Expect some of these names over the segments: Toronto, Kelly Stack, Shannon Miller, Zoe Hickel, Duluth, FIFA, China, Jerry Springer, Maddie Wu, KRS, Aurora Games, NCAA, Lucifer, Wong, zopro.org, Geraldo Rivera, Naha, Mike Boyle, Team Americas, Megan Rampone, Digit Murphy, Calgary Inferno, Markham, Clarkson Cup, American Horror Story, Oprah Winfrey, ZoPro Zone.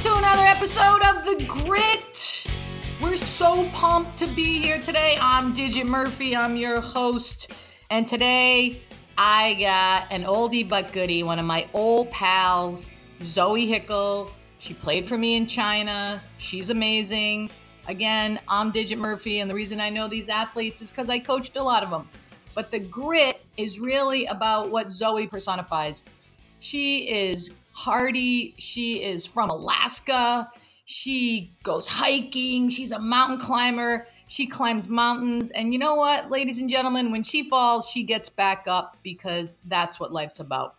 Welcome to another episode of The Grit. We're so pumped to be here today. I'm Digit Murphy. I'm your host. And today I got an oldie but goodie, one of my old pals, Zoe Hickel. She played for me in China. She's amazing. Again, I'm Digit Murphy, and the reason I know these athletes is because I coached a lot of them. But The Grit is really about what Zoe personifies. She is hardy. She is from Alaska. She goes hiking. She's a mountain climber. She climbs mountains. And you know what, ladies and gentlemen, when she falls, she gets back up because that's what life's about.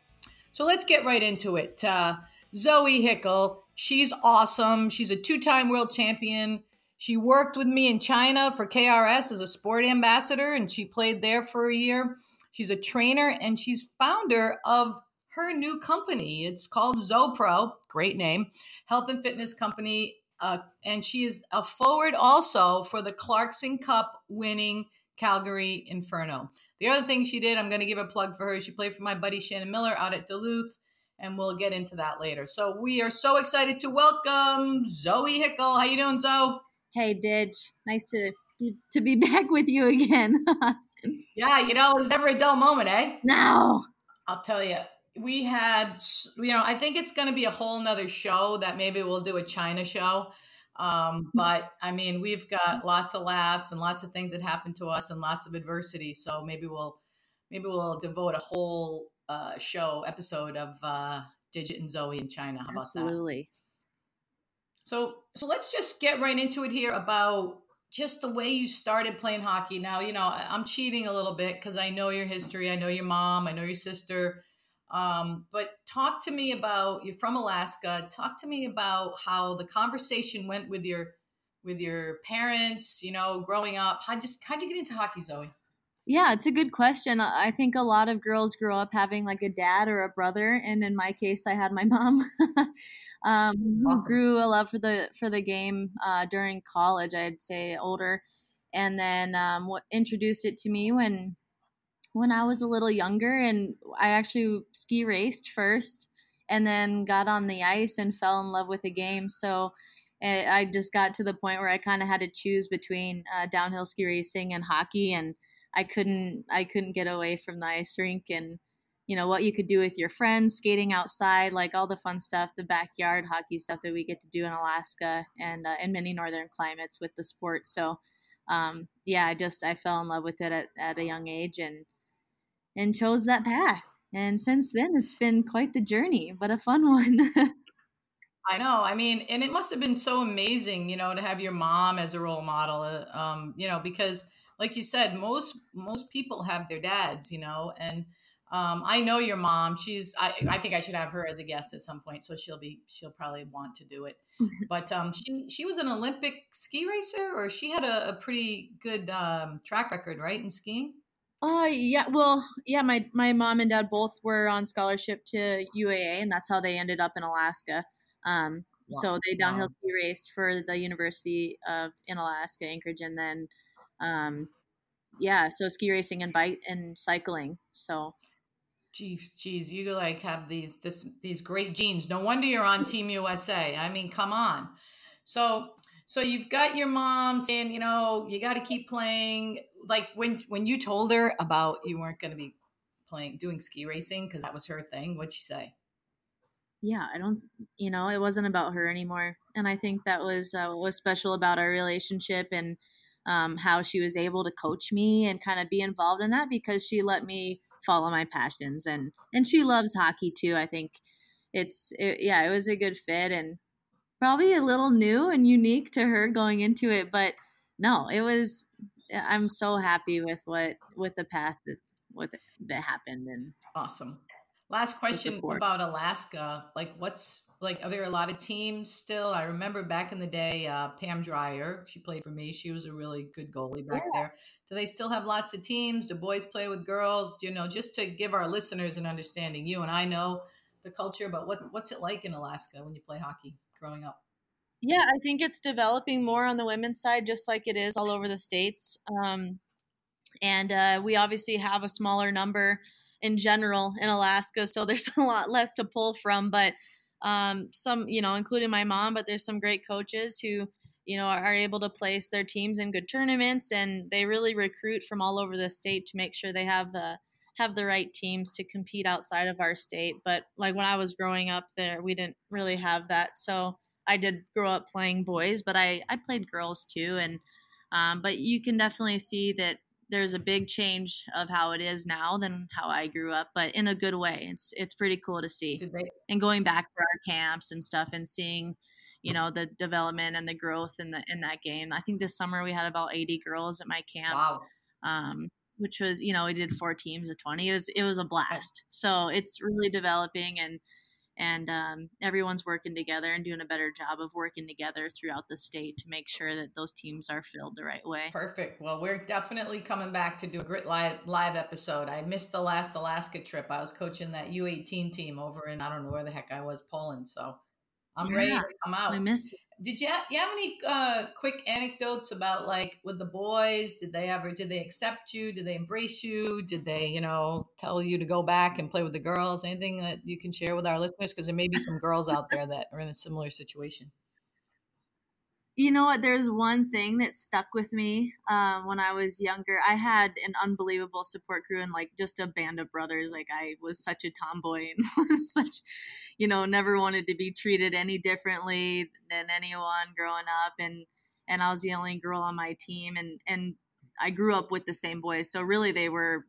So let's get right into it. Zoe Hickel, she's awesome. She's a two-time world champion. She worked with me in China for KRS as a sport ambassador, and she played there for a year. She's a trainer, and she's founder of her new company. It's called ZoPro, great name, health and fitness company. And she is a forward also for the Clarkson Cup winning Calgary Inferno. The other thing she did, I'm going to give a plug for her. She played for my buddy Shannon Miller out at Duluth, and we'll get into that later. So we are so excited to welcome Zoe Hickel. How you doing, Zoe? Hey, Dig. Nice to be back with you again. Yeah, you know, it's never a dull moment, eh? No. I'll tell you. We had, you know, I think it's going to be a whole nother show that maybe we'll do a China show. But I mean, we've got lots of laughs and lots of things that happened to us and lots of adversity. So maybe we'll devote a whole episode of Digit and Zoe in China. How about that? Absolutely. So let's just get right into it here about just the way you started playing hockey. Now, you know, I'm cheating a little bit because I know your history. I know your mom. I know your sister. But talk to me about, you're from Alaska. Talk to me about how the conversation went with your parents, you know, growing up. How'd you get into hockey, Zoe? Yeah, it's a good question. I think a lot of girls grow up having like a dad or a brother. And in my case, I had my mom, who grew a love for the game, during college, I'd say older. And then, introduced it to me when I was a little younger, and I actually ski raced first and then got on the ice and fell in love with the game. So I just got to the point where I kind of had to choose between downhill ski racing and hockey, and I couldn't get away from the ice rink and, you know, what you could do with your friends, skating outside, like all the fun stuff, the backyard hockey stuff that we get to do in Alaska and in many northern climates with the sport. So I fell in love with it at a young age and chose that path. And since then, it's been quite the journey, but a fun one. I know. I mean, and it must have been so amazing, you know, to have your mom as a role model, you know, because like you said, most people have their dads, you know, and I know your mom. I think I should have her as a guest at some point, so she'll probably want to do it. But she was an Olympic ski racer, or she had a pretty good track record, right, in skiing? My mom and dad both were on scholarship to UAA, and that's how they ended up in Alaska. So they downhill ski raced for the University of in Alaska, Anchorage, and then so ski racing and bike and cycling. So Geez, you like have these great genes. No wonder you're on Team USA. I mean, come on. So you've got your mom saying, you know, you got to keep playing. Like when you told her about you weren't going to be doing ski racing because that was her thing, what'd she say? Yeah, it wasn't about her anymore. And I think that was what was special about our relationship and how she was able to coach me and kind of be involved in that, because she let me follow my passions, and she loves hockey too. I think it was a good fit and probably a little new and unique to her going into it, but no, it was, I'm so happy with the path that happened. And awesome. Last question about Alaska. Like are there a lot of teams still? I remember back in the day, Pam Dreyer, she played for me. She was a really good goalie back there. Do they still have lots of teams? Do boys play with girls? You know, just to give our listeners an understanding, you and I know the culture, but what's it like in Alaska when you play hockey growing up? Yeah, I think it's developing more on the women's side, just like it is all over the States. And we obviously have a smaller number in general in Alaska, so there's a lot less to pull from, but some, you know, including my mom, but there's some great coaches who, you know, are able to place their teams in good tournaments, and they really recruit from all over the state to make sure they have the right teams to compete outside of our state. But like when I was growing up there, we didn't really have that. So I did grow up playing boys, but I played girls too. And, but you can definitely see that there's a big change of how it is now than how I grew up, but in a good way. It's pretty cool to see. And going back for our camps and stuff and seeing, you know, the development and the growth in the, in that game. I think this summer we had about 80 girls at my camp. Wow. Which was, you know, we did 4 teams of 20. It was a blast. So it's really developing, and everyone's working together and doing a better job of working together throughout the state to make sure that those teams are filled the right way. Perfect. Well, we're definitely coming back to do a Grit live episode. I missed the last Alaska trip. I was coaching that U18 team over in, I don't know where the heck I was, Poland. So I'm ready to come out. I missed it. Did you have any quick anecdotes about like with the boys? Did they accept you? Did they embrace you? Did they, you know, tell you to go back and play with the girls? Anything that you can share with our listeners? Because there may be some girls out there that are in a similar situation. You know what? There's one thing that stuck with me when I was younger. I had an unbelievable support crew and like just a band of brothers. Like I was such a tomboy and was such, you know, never wanted to be treated any differently than anyone growing up. And I was the only girl on my team, and I grew up with the same boys. So really they were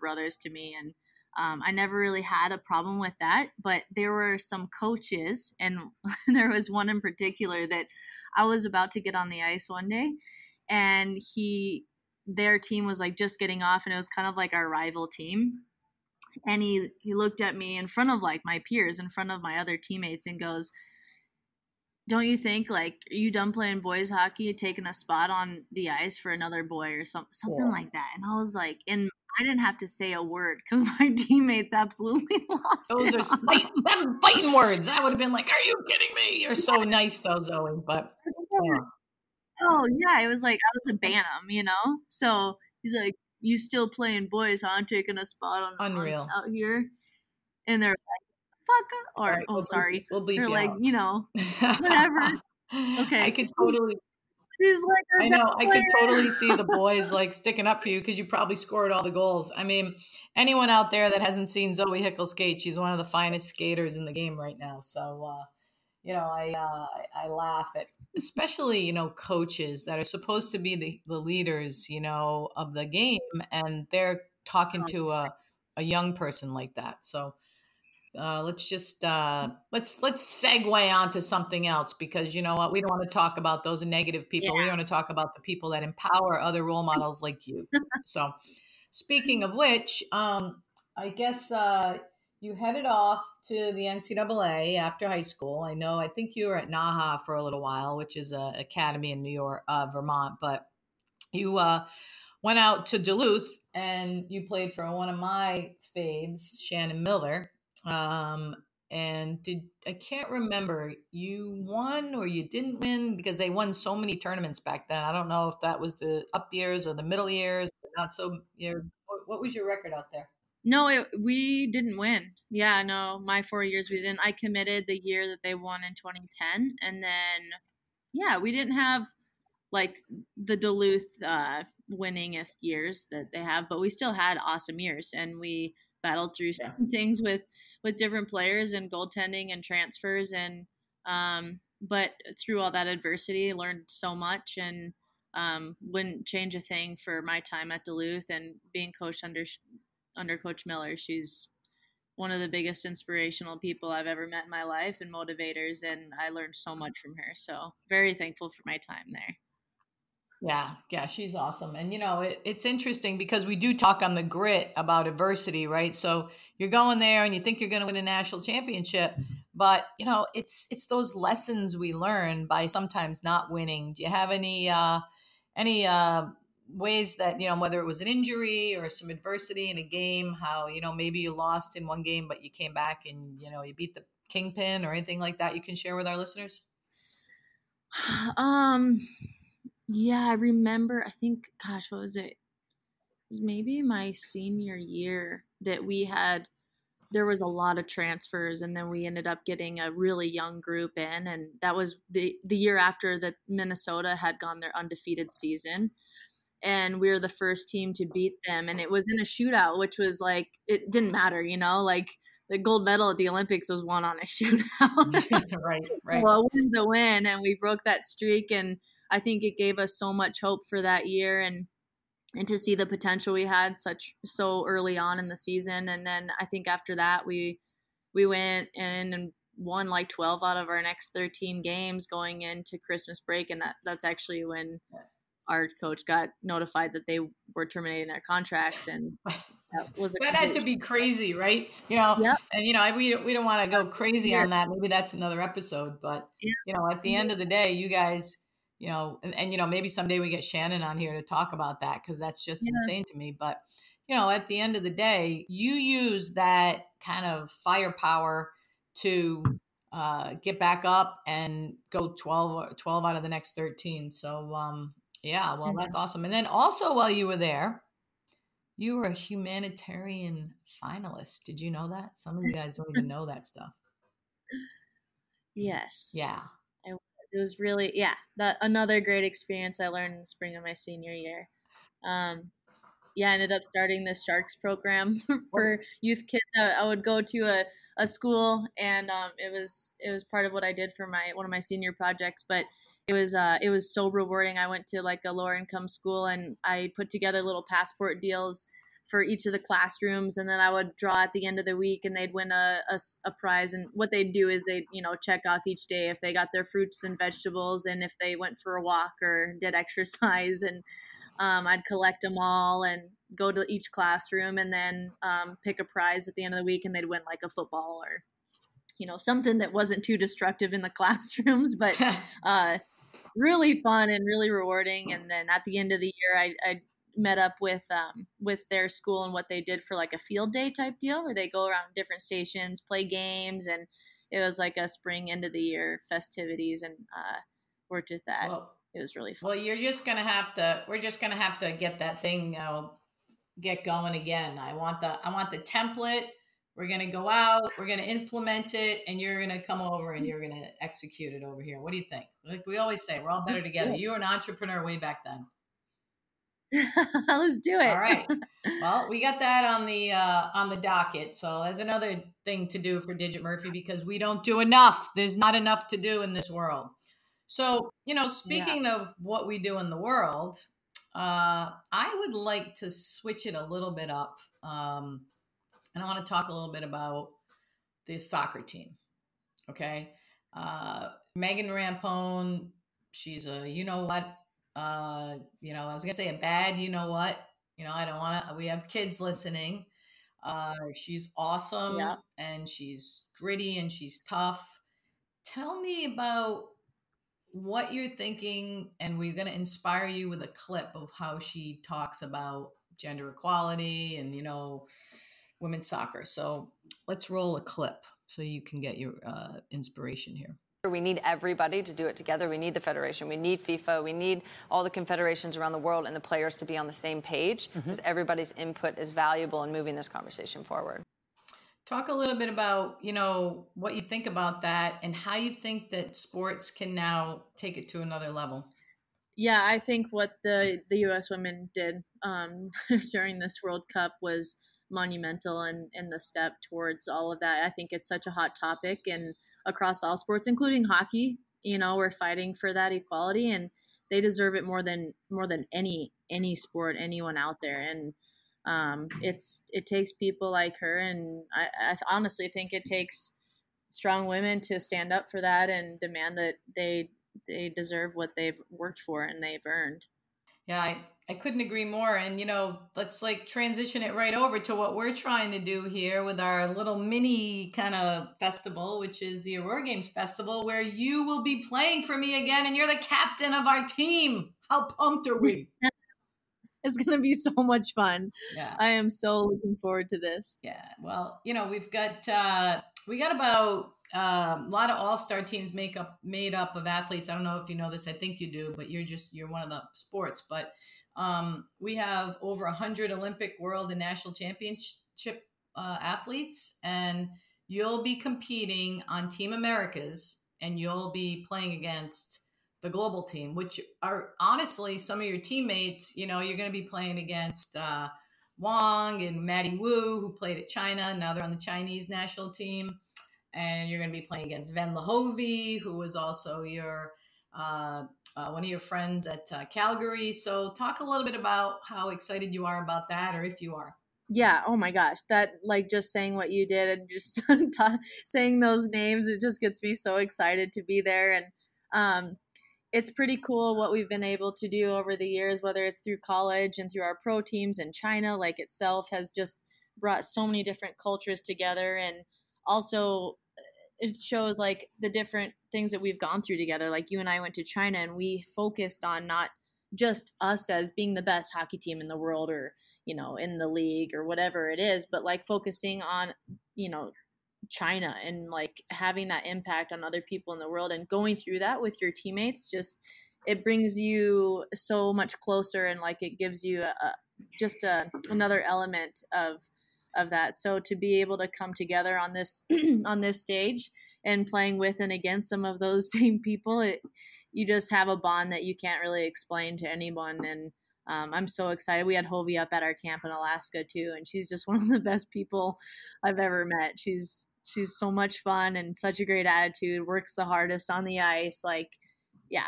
brothers to me. And I never really had a problem with that, but there were some coaches, and there was one in particular that I was about to get on the ice one day, and their team was like just getting off, and it was kind of like our rival team. And he looked at me in front of like my peers, in front of my other teammates, and goes, "Don't you think like are you done playing boys hockey, taking a spot on the ice for another boy or something yeah. like that?" And I was like, I didn't have to say a word because my teammates absolutely lost. Those are fighting words. I would have been like, "Are you kidding me?" You're so nice, though, Zoe. But yeah. Oh yeah, it was like I was a Bantam, you know. So he's like, "You still playing boys? Huh? I'm taking a spot on unreal out here." And they're like, "Fuck," or right, "Oh, sorry." They're like, you know, whatever. Okay, I could totally. She's like, I know. I could totally see the boys like sticking up for you because you probably scored all the goals. I mean, anyone out there that hasn't seen Zoe Hickel skate, she's one of the finest skaters in the game right now. So, you know, I laugh at, especially, you know, coaches that are supposed to be the leaders, you know, of the game, and they're talking to a young person like that. So. Let's segue onto something else, because you know what, we don't want to talk about those negative people. Yeah. We want to talk about the people that empower other role models like you. So speaking of which, I guess, you headed off to the NCAA after high school. I know, I think you were at Naha for a little while, which is a academy in New York, Vermont, but you, went out to Duluth and you played for one of my faves, Shannon Miller. And I can't remember, you won or you didn't win, because they won so many tournaments back then. I don't know if that was the up years or the middle years, but not so year. What was your record out there? No, we didn't win. Yeah, no, my 4 years, we didn't. I committed the year that they won in 2010. And then, yeah, we didn't have like the Duluth, winningest years that they have, but we still had awesome years, and we battled through some things with different players and goaltending and transfers, and but through all that adversity, learned so much, and wouldn't change a thing for my time at Duluth and being coached under Coach Miller. She's one of the biggest inspirational people I've ever met in my life, and motivators, and I learned so much from her. So very thankful for my time there. Yeah, she's awesome. And, you know, it's interesting because we do talk on the Grit about adversity, right? So you're going there and you think you're going to win a national championship, but, you know, it's those lessons we learn by sometimes not winning. Do you have any ways that, you know, whether it was an injury or some adversity in a game, how, you know, maybe you lost in one game, but you came back and, you know, you beat the kingpin or anything like that you can share with our listeners? Yeah, I remember, I think, gosh, what was it? It was maybe my senior year that we had there was a lot of transfers, and then we ended up getting a really young group in, and that was the year after that Minnesota had gone their undefeated season, and we were the first team to beat them, and it was in a shootout, which was like, it didn't matter, you know, like the gold medal at the Olympics was won on a shootout. Right. Well, a win's a win, and we broke that streak, and I think it gave us so much hope for that year, and to see the potential we had so early on in the season. And then I think after that we went in and won like 12 out of our next 13 games going into Christmas break, and that's actually when our coach got notified that they were terminating their contracts, and that was that had to be crazy, right? You know, yep. And you know, we don't want to go crazy on that. Maybe that's another episode, but you know, at the end of the day, you guys. You know, and you know, maybe someday we get Shannon on here to talk about that, because that's just insane to me. But, you know, at the end of the day, you use that kind of firepower to get back up and go 12 out of the next 13. So, yeah, well, that's awesome. And then also while you were there, you were a humanitarian finalist. Did you know that? Some of you guys don't even know that stuff. Yes. Yeah. It was really, another great experience I learned in the spring of my senior year. I ended up starting this Sharks program for youth kids. I would go to a school, and it was part of what I did for one of my senior projects, but it was so rewarding. I went to like a lower income school, and I put together little passport deals for each of the classrooms, and then I would draw at the end of the week, and they'd win a prize. And what they'd do is they'd, you know, check off each day if they got their fruits and vegetables, and if they went for a walk or did exercise. And I'd collect them all and go to each classroom, and then pick a prize at the end of the week, and they'd win like a football or, you know, something that wasn't too destructive in the classrooms, but really fun and really rewarding. And then at the end of the year, I met up with their school and what they did for like a field day type deal, where they go around different stations, play games. And it was like a spring end of the year festivities, and worked with that. Well, it was really fun. Well, we're just going to have to get that thing, get going again. I want the template. We're going to go out, we're going to implement it, and you're going to come over and you're going to execute it over here. What do you think? Like we always say, we're all better together. You were an entrepreneur way back then. Let's do it. All right. Well, we got that on the docket. So that's another thing to do for Digit Murphy, because we don't do enough. There's not enough to do in this world. So, you know, speaking of what we do in the world, I would like to switch it a little bit up. And I want to talk a little bit about the soccer team. Okay. Megan Rampone, she's a, you know what, I was gonna say a bad, you know what, you know, I don't want to, we have kids listening. She's awesome and she's gritty and she's tough. Tell me about what you're thinking, and we're going to inspire you with a clip of how she talks about gender equality and, you know, women's soccer. So let's roll a clip so you can get your inspiration here. We need everybody to do it together. We need the federation. We need FIFA. We need all the confederations around the world and the players to be on the same page, because everybody's input is valuable in moving this conversation forward. Talk a little bit about, you know, what you think about that and how you think that sports can now take it to another level. Yeah, I think what the U.S. women did during this World Cup was monumental in the step towards all of that. I think it's such a hot topic, and across all sports, including hockey, you know, we're fighting for that equality, and they deserve it more than any sport, anyone out there. And it takes people like her. And I honestly think it takes strong women to stand up for that and demand that they deserve what they've worked for and they've earned. Yeah, I couldn't agree more. And, you know, let's like transition it right over to what we're trying to do here with our little mini kind of festival, which is the Aurora Games Festival, where you will be playing for me again. And you're the captain of our team. How pumped are we? It's going to be so much fun. Yeah. I am so looking forward to this. Yeah. Well, you know, we got about a lot of all-star teams made up of athletes. I don't know if you know this. I think you do, but you're one of the sports. But we have over 100 Olympic, world, and national championship athletes, and you'll be competing on Team Americas, and you'll be playing against the global team, which are honestly some of your teammates. You know, you're going to be playing against Wong and Maddie Wu, who played at China. Now they're on the Chinese national team. And you're going to be playing against Van LaHovi, who was also your one of your friends at Calgary. So talk a little bit about how excited you are about that, or if you are. Yeah. Oh my gosh. That, like, just saying what you did and just saying those names, it just gets me so excited to be there. And it's pretty cool what we've been able to do over the years, whether it's through college and through our pro teams in China, like itself has just brought so many different cultures together. And also it shows like the different things that we've gone through together. Like you and I went to China and we focused on not just us as being the best hockey team in the world or, you know, in the league or whatever it is, but like focusing on, you know, China and like having that impact on other people in the world and going through that with your teammates. Just, it brings you so much closer and like it gives you another element of that. So to be able to come together on this on this stage and playing with and against some of those same people, you just have a bond that you can't really explain to anyone. And I'm so excited. We had Hovi up at our camp in Alaska too, and she's just one of the best people I've ever met. She's so much fun and such a great attitude, works the hardest on the ice. Like, yeah,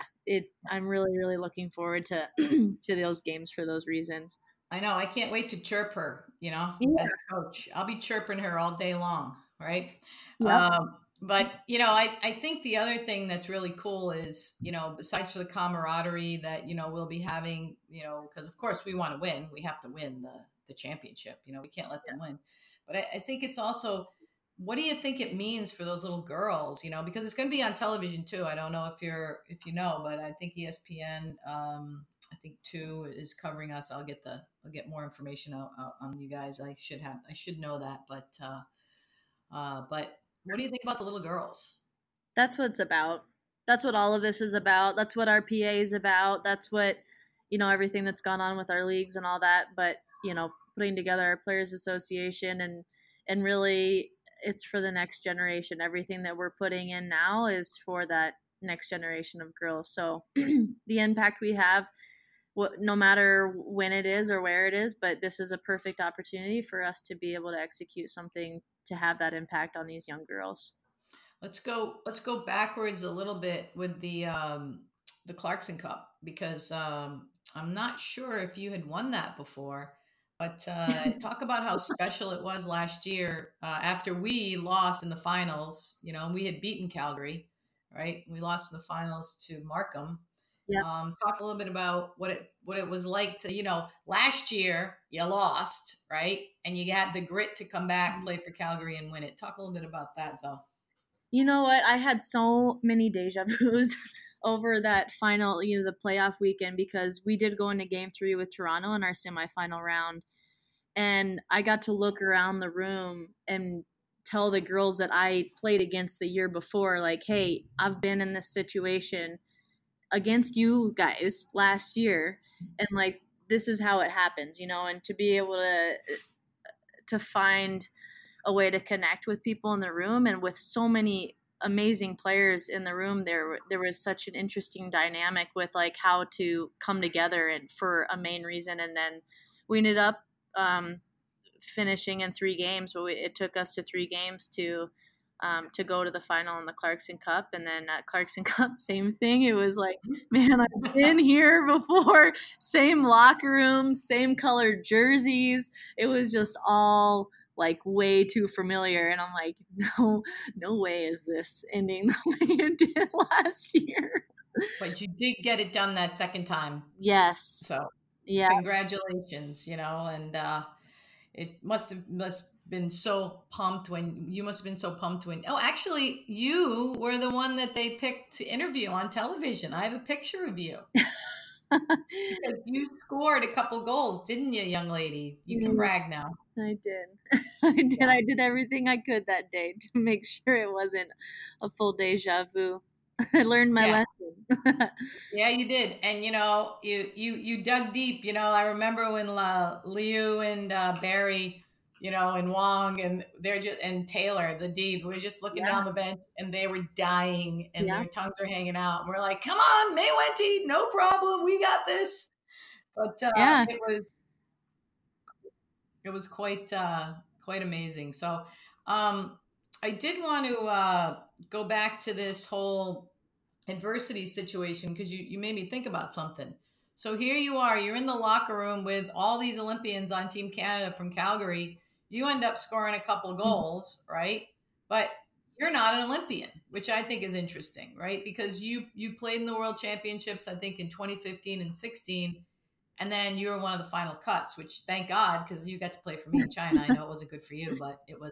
I'm really, really looking forward to to those games for those reasons. I know. I can't wait to chirp her, you know, as a coach. I'll be chirping her all day long, right? Yeah. But, you know, I think the other thing that's really cool is, you know, besides for the camaraderie that, you know, we'll be having, you know, because, of course, we want to win. We have to win the championship. You know, we can't let them win. But I think it's also, what do you think it means for those little girls, you know, because it's going to be on television, too. I don't know if you know, but I think ESPN, I think 2 is covering us. I'll get more information out on you guys. I should know that, but what do you think about the little girls? That's what it's about. That's what all of this is about. That's what our PA is about. That's what, you know, everything that's gone on with our leagues and all that, but, you know, putting together our Players Association and really it's for the next generation. Everything that we're putting in now is for that next generation of girls. So the impact we have, no matter when it is or where it is, but this is a perfect opportunity for us to be able to execute something to have that impact on these young girls. Let's go backwards a little bit with the Clarkson Cup, because I'm not sure if you had won that before, but talk about how special it was last year after we lost in the finals. You know, we had beaten Calgary, right? We lost in the finals to Markham. Yep. Talk a little bit about what it was like to, you know, last year you lost, right? And you had the grit to come back, play for Calgary and win it. Talk a little bit about that, Zoe. You know what? I had so many deja vus over that final, you know, the playoff weekend, because we did go into game 3 with Toronto in our semifinal round. And I got to look around the room and tell the girls that I played against the year before, like, hey, I've been in this situation against you guys last year, and like this is how it happens, you know. And to be able to find a way to connect with people in the room, and with so many amazing players in the room, there was such an interesting dynamic with like how to come together and for a main reason. And then we ended up finishing in 3 games, but it took us to 3 games to go to the final in the Clarkson Cup. And then at Clarkson Cup, same thing. It was like, man, I've been here before. Same locker room, same colored jerseys. It was just all like way too familiar. And I'm like, no way is this ending the way it did last year. But you did get it done that second time. Yes. So yeah, congratulations, you know. And it must have been so pumped when oh, actually you were the one that they picked to interview on television. I have a picture of you because you scored a couple goals, didn't you, young lady? You can brag now. I did. Yeah. I did everything I could that day to make sure it wasn't a full deja vu. I learned my lesson. Yeah, you did. And, you know, you dug deep. You know, I remember when Liu and Barry, and Wong and they're just, and Taylor, the D, we're just looking down the bench and they were dying and their tongues were hanging out. And we're like, come on, Maywenti, no problem. We got this. But it was quite amazing. So I did want to go back to this whole adversity situation because you made me think about something. So here you are, you're in the locker room with all these Olympians on Team Canada from Calgary. You end up scoring a couple goals, right? But you're not an Olympian, which I think is interesting, right? Because you played in the World Championships, I think in 2015 and 2016, and then you were one of the final cuts, which thank God, because you got to play for me in China. I know it wasn't good for you, but it was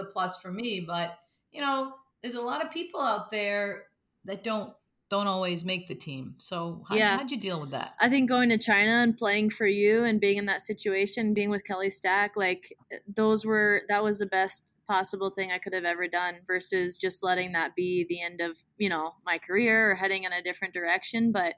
a plus for me. But, there's a lot of people out there that don't always make the team. So how'd you deal with that? I think going to China and playing for you and being in that situation, being with Kelly Stack, that was the best possible thing I could have ever done versus just letting that be the end of, my career or heading in a different direction. But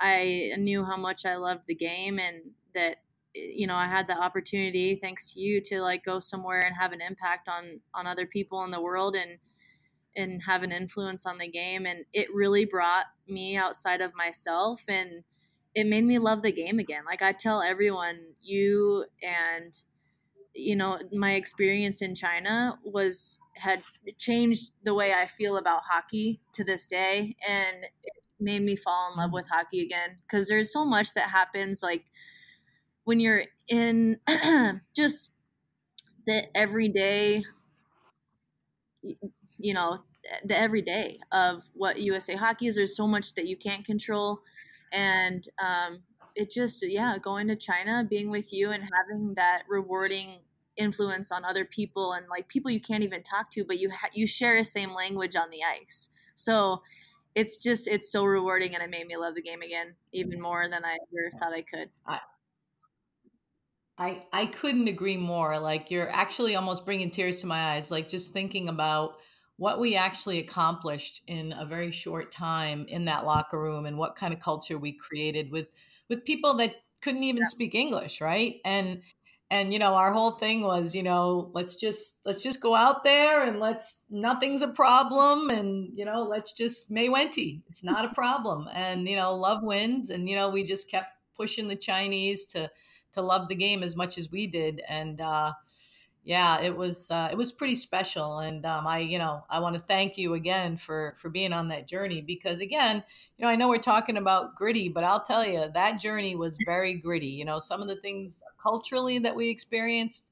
I knew how much I loved the game and that, I had the opportunity, thanks to you, to go somewhere and have an impact on other people in the world and have an influence on the game. And it really brought me outside of myself and it made me love the game again. I tell everyone, my experience in China had changed the way I feel about hockey to this day. And it made me fall in love with hockey again. 'Cause there's so much that happens, when you're in just the everyday of what USA Hockey is. There's so much that you can't control. And going to China, being with you and having that rewarding influence on other people and people you can't even talk to, but you share the same language on the ice. So it's so rewarding and it made me love the game again, even more than I ever thought I could. I couldn't agree more. You're actually almost bringing tears to my eyes, just thinking about what we actually accomplished in a very short time in that locker room and what kind of culture we created with people that couldn't even speak English. Right. And, our whole thing was, let's just go out there and nothing's a problem. And, let's just Maywenti. It's not a problem. And, love wins. And, we just kept pushing the Chinese to love the game as much as we did. And, it was pretty special. And I want to thank you again for being on that journey, because again, I know we're talking about gritty, but I'll tell you that journey was very gritty. Some of the things culturally that we experienced,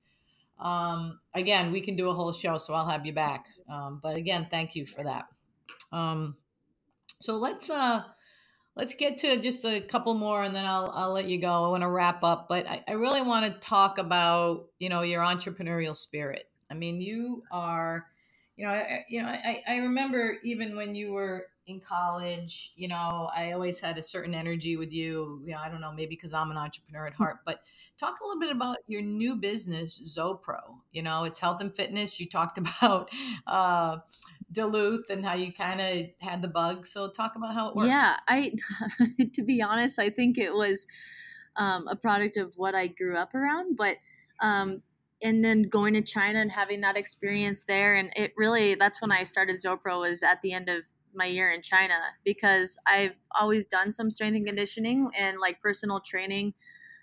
again, we can do a whole show, so I'll have you back. But again, thank you for that. So let's get to just a couple more and then I'll let you go. I want to wrap up, but I really want to talk about, your entrepreneurial spirit. I mean, you are, I remember even when you were in college, I always had a certain energy with you. I don't know, maybe because I'm an entrepreneur at heart, but talk a little bit about your new business, ZoPro. It's health and fitness. You talked about Duluth and how you kind of had the bug. So talk about how it works. Yeah, to be honest, I think it was a product of what I grew up around, but and then going to China and having that experience there. And it really, that's when I started ZoPro, was at the end of my year in China, because I've always done some strength and conditioning and personal training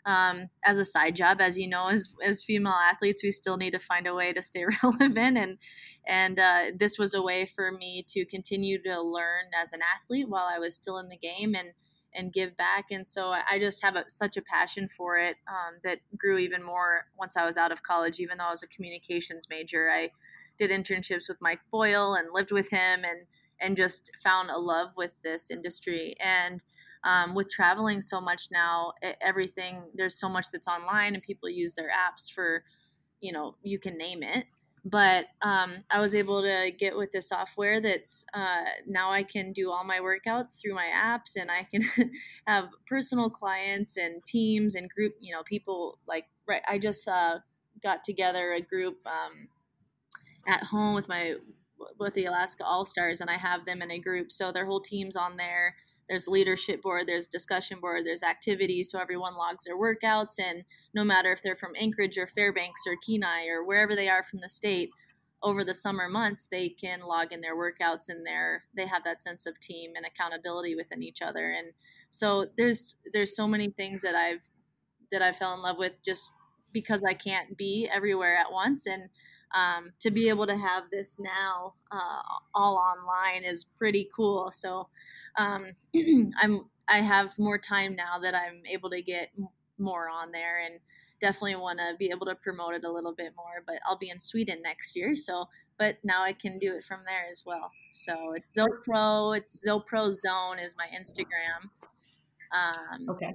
as a side job. As you know, as female athletes, we still need to find a way to stay relevant. And this was a way for me to continue to learn as an athlete while I was still in the game and give back. And so I just have such a passion for it that grew even more once I was out of college. Even though I was a communications major, I did internships with Mike Boyle and lived with him and just found a love with this industry. And with traveling so much now, everything, there's so much that's online and people use their apps for, you can name it. But I was able to get with the software that's now I can do all my workouts through my apps, and I can have personal clients and teams and group, people right. I just got together a group at home with the Alaska All-Stars, and I have them in a group. So their whole team's on there. There's a leadership board, there's a discussion board, there's activities. So everyone logs their workouts, and no matter if they're from Anchorage or Fairbanks or Kenai or wherever they are from the state, over the summer months, they can log in their workouts, and they have that sense of team and accountability within each other. And so there's so many things that I fell in love with just because I can't be everywhere at once. And to be able to have this now all online is pretty cool. So I have more time now that I'm able to get more on there, and definitely want to be able to promote it a little bit more. But I'll be in Sweden next year, but now I can do it from there as well. So it's ZoPro. It's ZoPro Zone is my Instagram. Okay.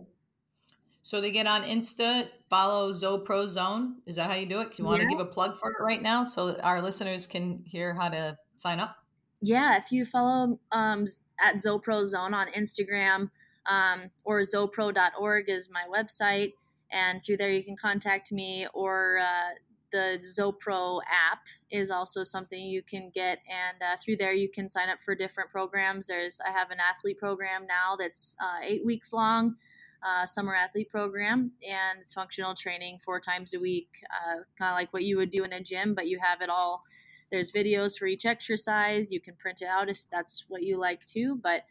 So they get on Insta, follow ZoPro Zone. Is that how you do it? Do you want to give a plug for it right now so our listeners can hear how to sign up? Yeah, if you follow at ZoPro Zone on Instagram, or zopro.org is my website. And through there, you can contact me, or the ZoPro app is also something you can get. And through there, you can sign up for different programs. I have an athlete program now that's 8 weeks long, summer athlete program, and it's functional training 4 times a week, kind of like what you would do in a gym, but you have it all. There's videos for each exercise. You can print it out if that's what you like to, but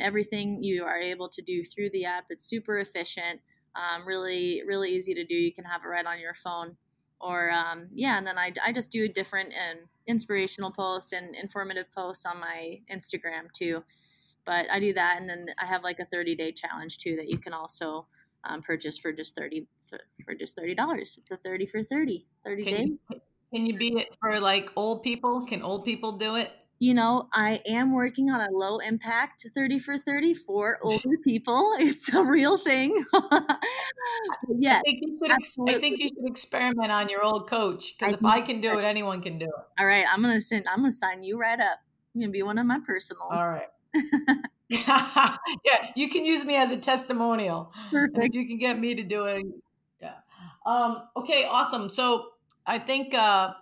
everything you are able to do through the app. It's super efficient. Really, really easy to do. You can have it right on your phone, or and then I just do different and inspirational posts and informative posts on my Instagram too. But I do that, and then I have like a 30-day challenge too that you can also purchase for just $30. It's a 30 for 30, 30 days. Can you be it for like old people? Can old people do it? You know, I am working on a low impact 30 for 30 for older people. It's a real thing. Yeah. I think you should experiment on your old coach, because if I can do it, anyone can do it. All right. I'm going to sign you right up. You're going to be one of my personals. All right. Yeah. You can use me as a testimonial. Perfect. If you can get me to do it. Yeah. Okay. Awesome. So I think we're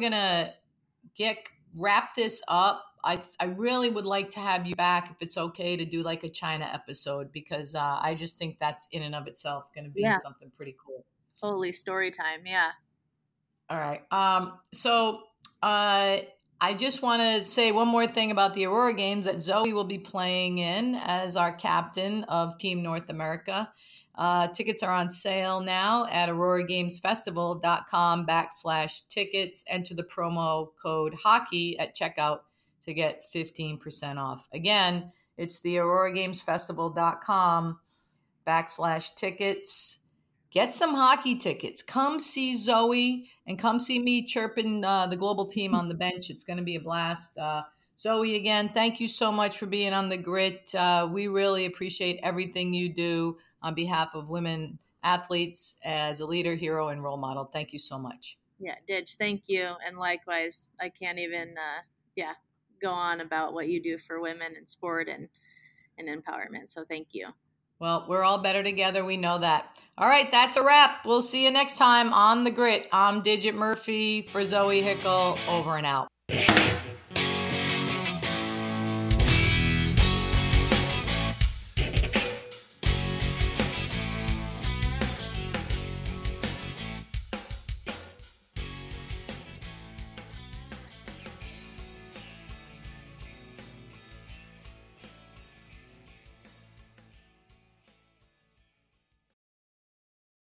going to wrap this up. I really would like to have you back, if it's okay, to do like a China episode, because I just think that's in and of itself going to be something pretty cool. Holy story time. Yeah. All right. So I just want to say one more thing about the Aurora Games, that Zoe will be playing in as our captain of Team North America. Tickets are on sale now at auroragamesfestival.com/tickets. Enter the promo code hockey at checkout to get 15% off. Again, it's the auroragamesfestival.com/tickets. Get some hockey tickets. Come see Zoe and come see me chirping the global team on the bench. It's going to be a blast. Zoe, again, thank you so much for being on The Grit. We really appreciate everything you do on behalf of women athletes as a leader, hero, and role model. Thank you so much. Yeah, Didge, thank you. And likewise, I can't even, go on about what you do for women in sport and empowerment. So thank you. Well, we're all better together. We know that. All right, that's a wrap. We'll see you next time on The Grit. I'm Digit Murphy for Zoe Hickel. Over and out.